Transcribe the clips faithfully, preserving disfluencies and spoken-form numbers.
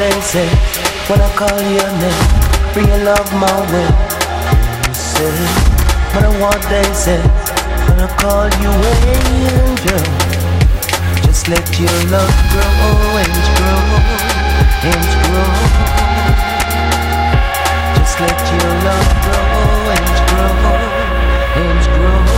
fancy when I call your name. Bring your love my way. You say, when I want dancing, when I call you angel. Just let your love grow and grow and grow. Just let your love grow and grow and grow.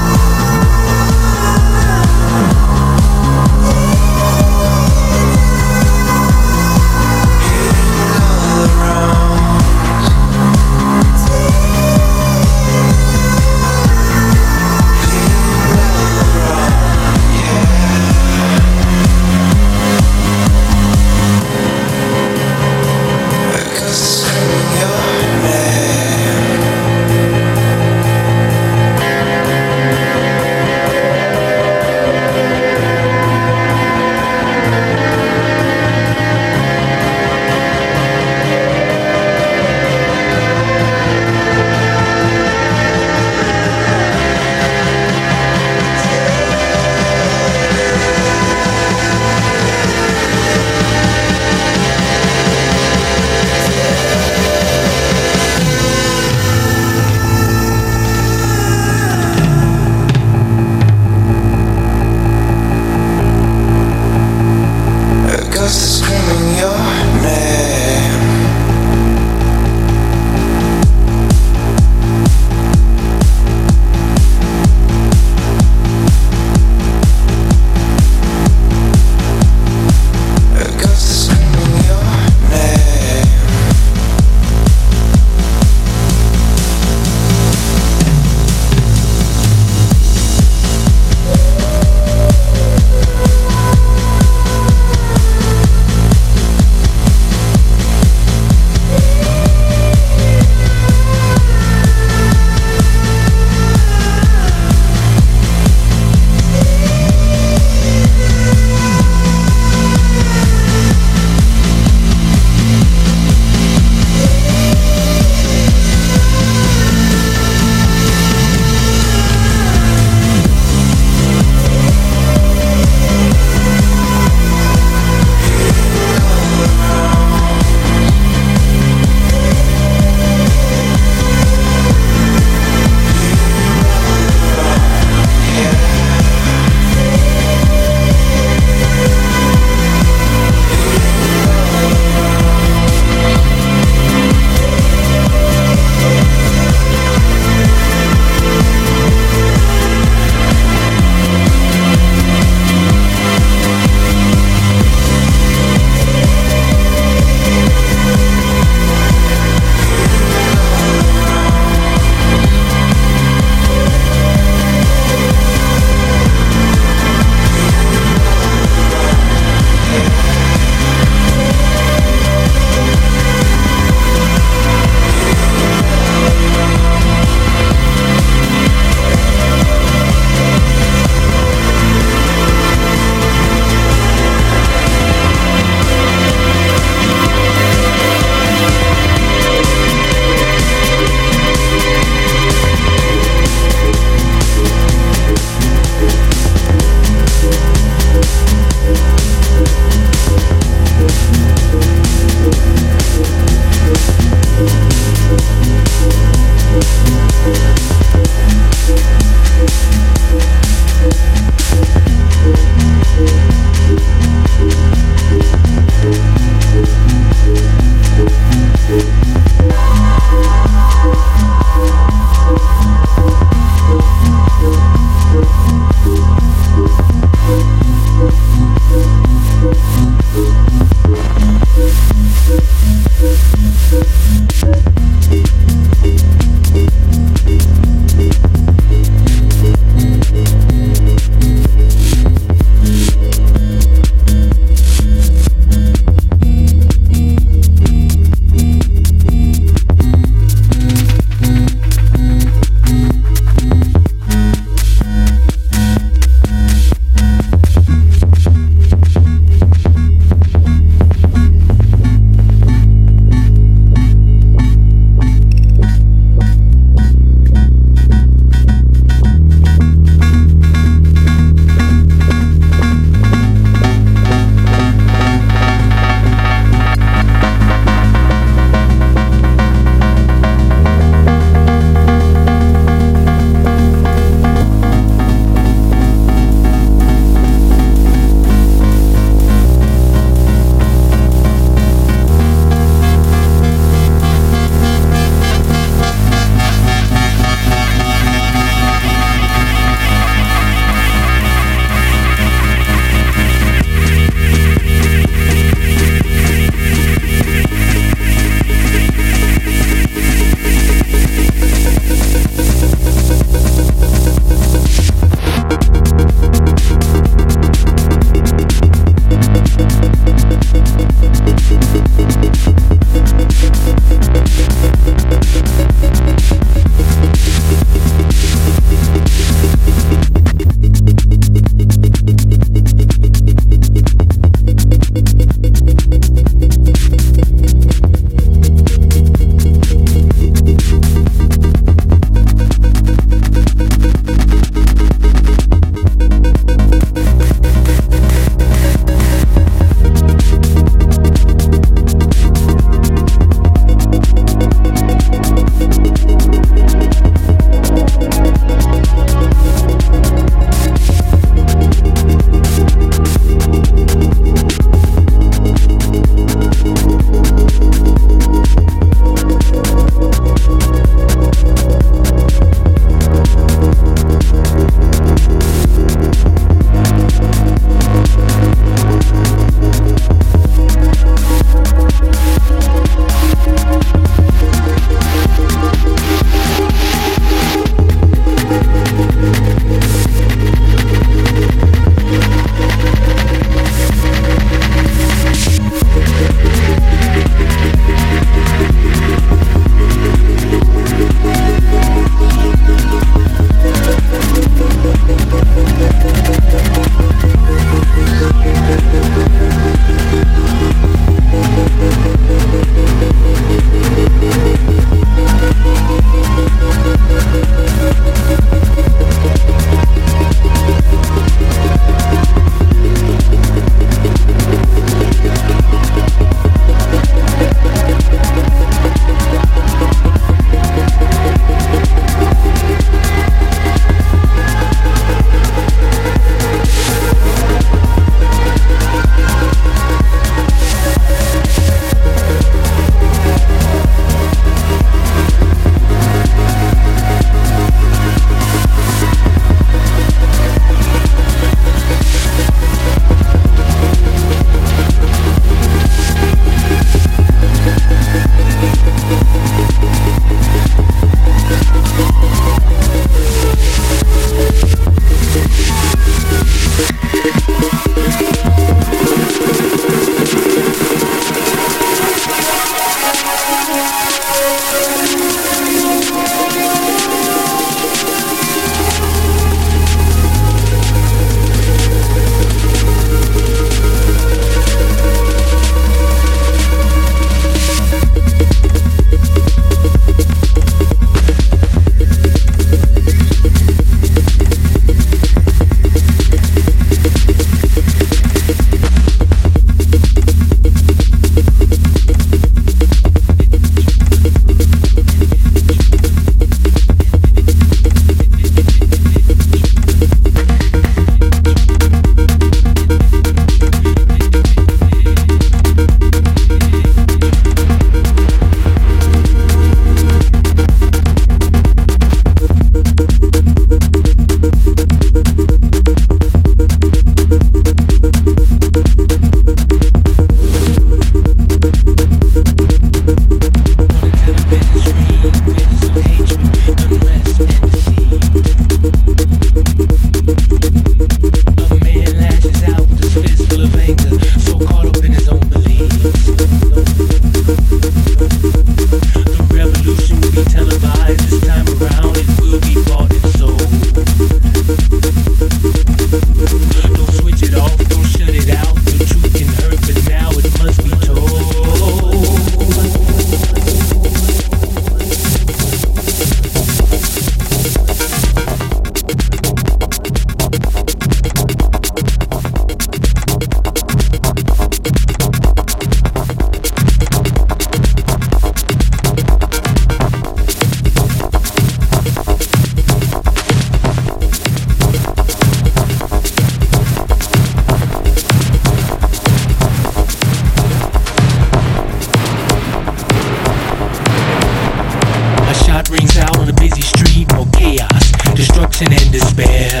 destruction and despair.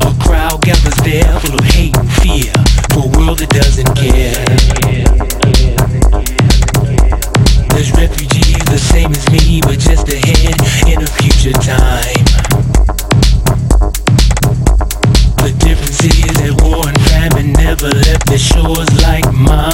A crowd gathers there full of hate and fear for a world that doesn't care. There's refugees the same as me, but just ahead in a future time. The difference is that war and famine never left the shores like mine.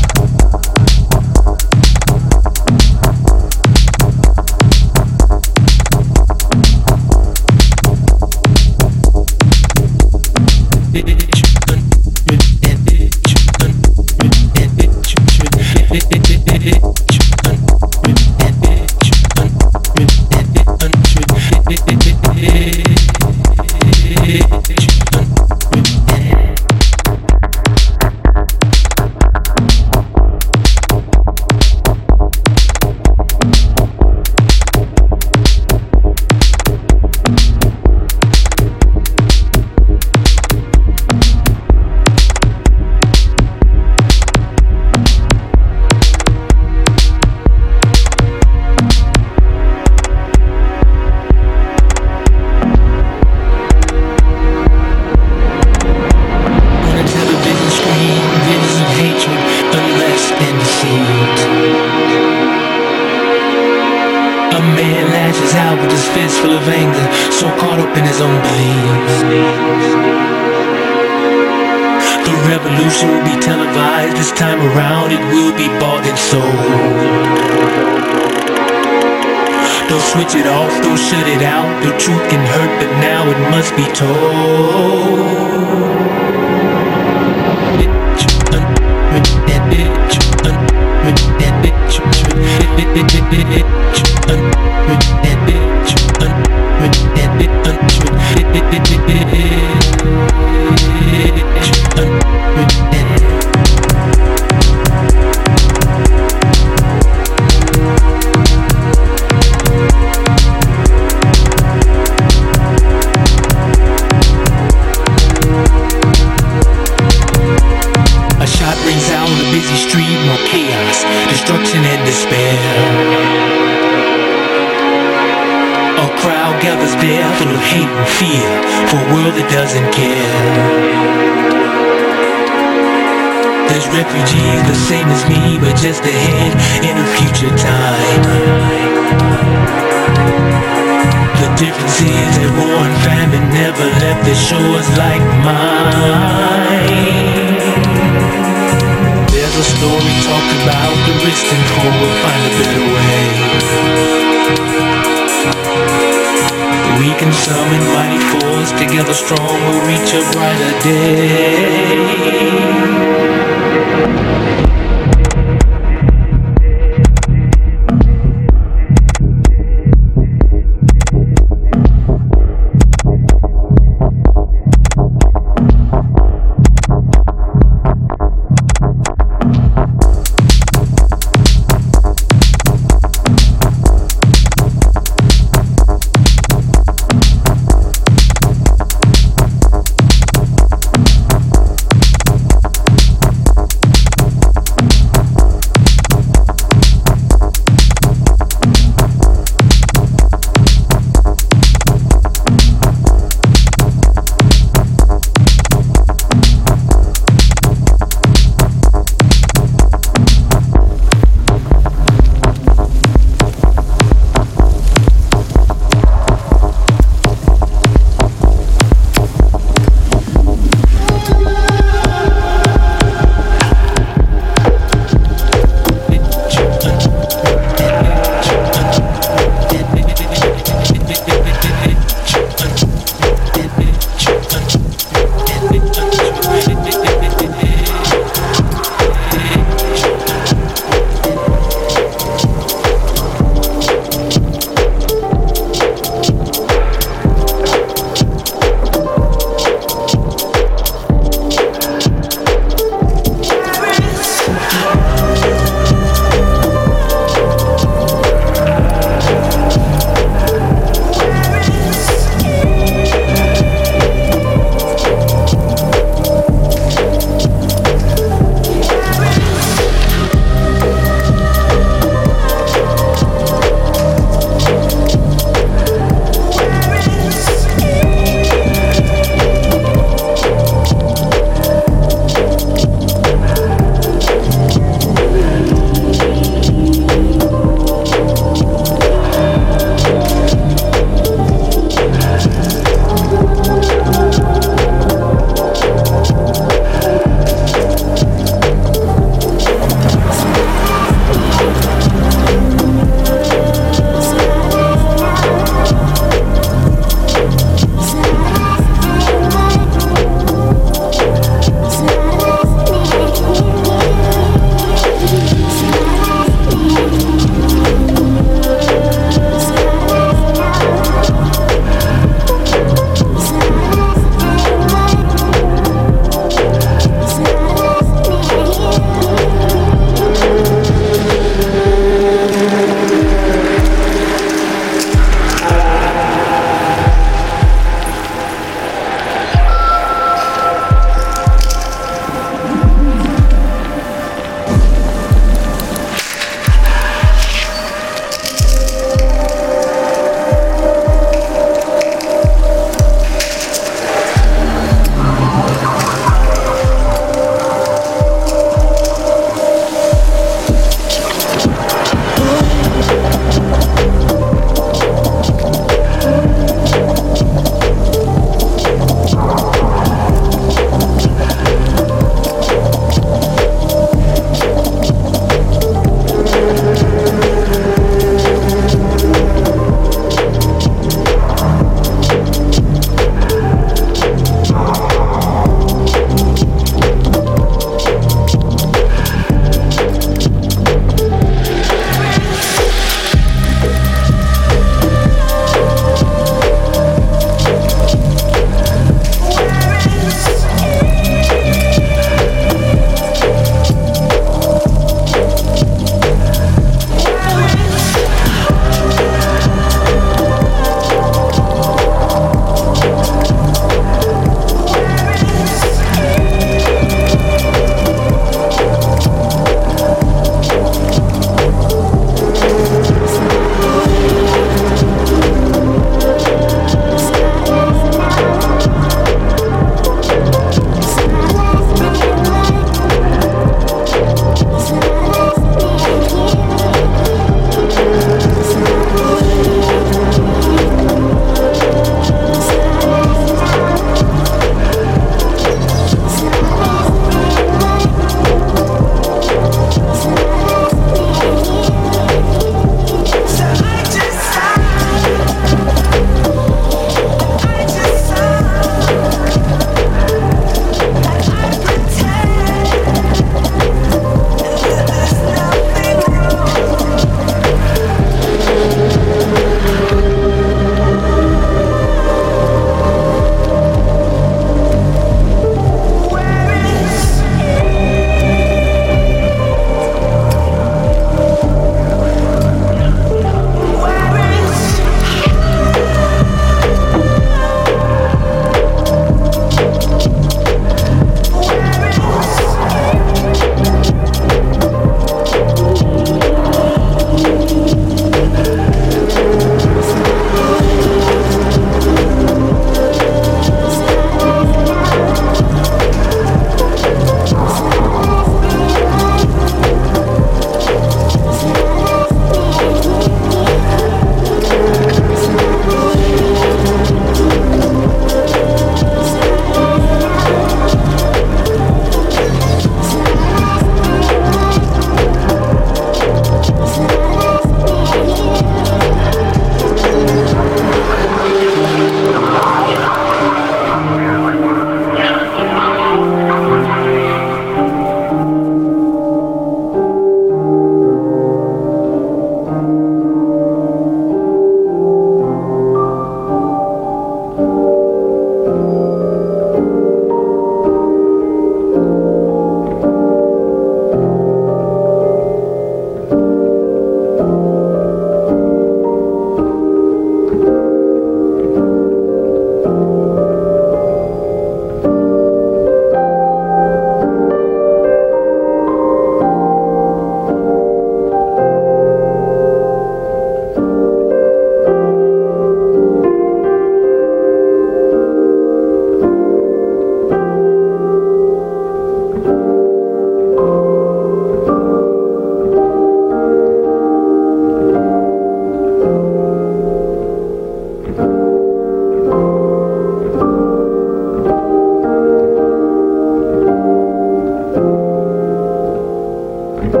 Thank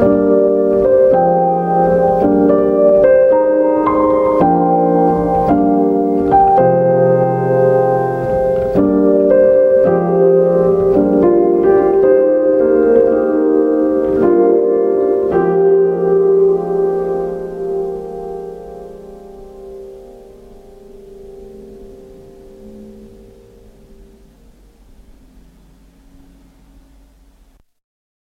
you.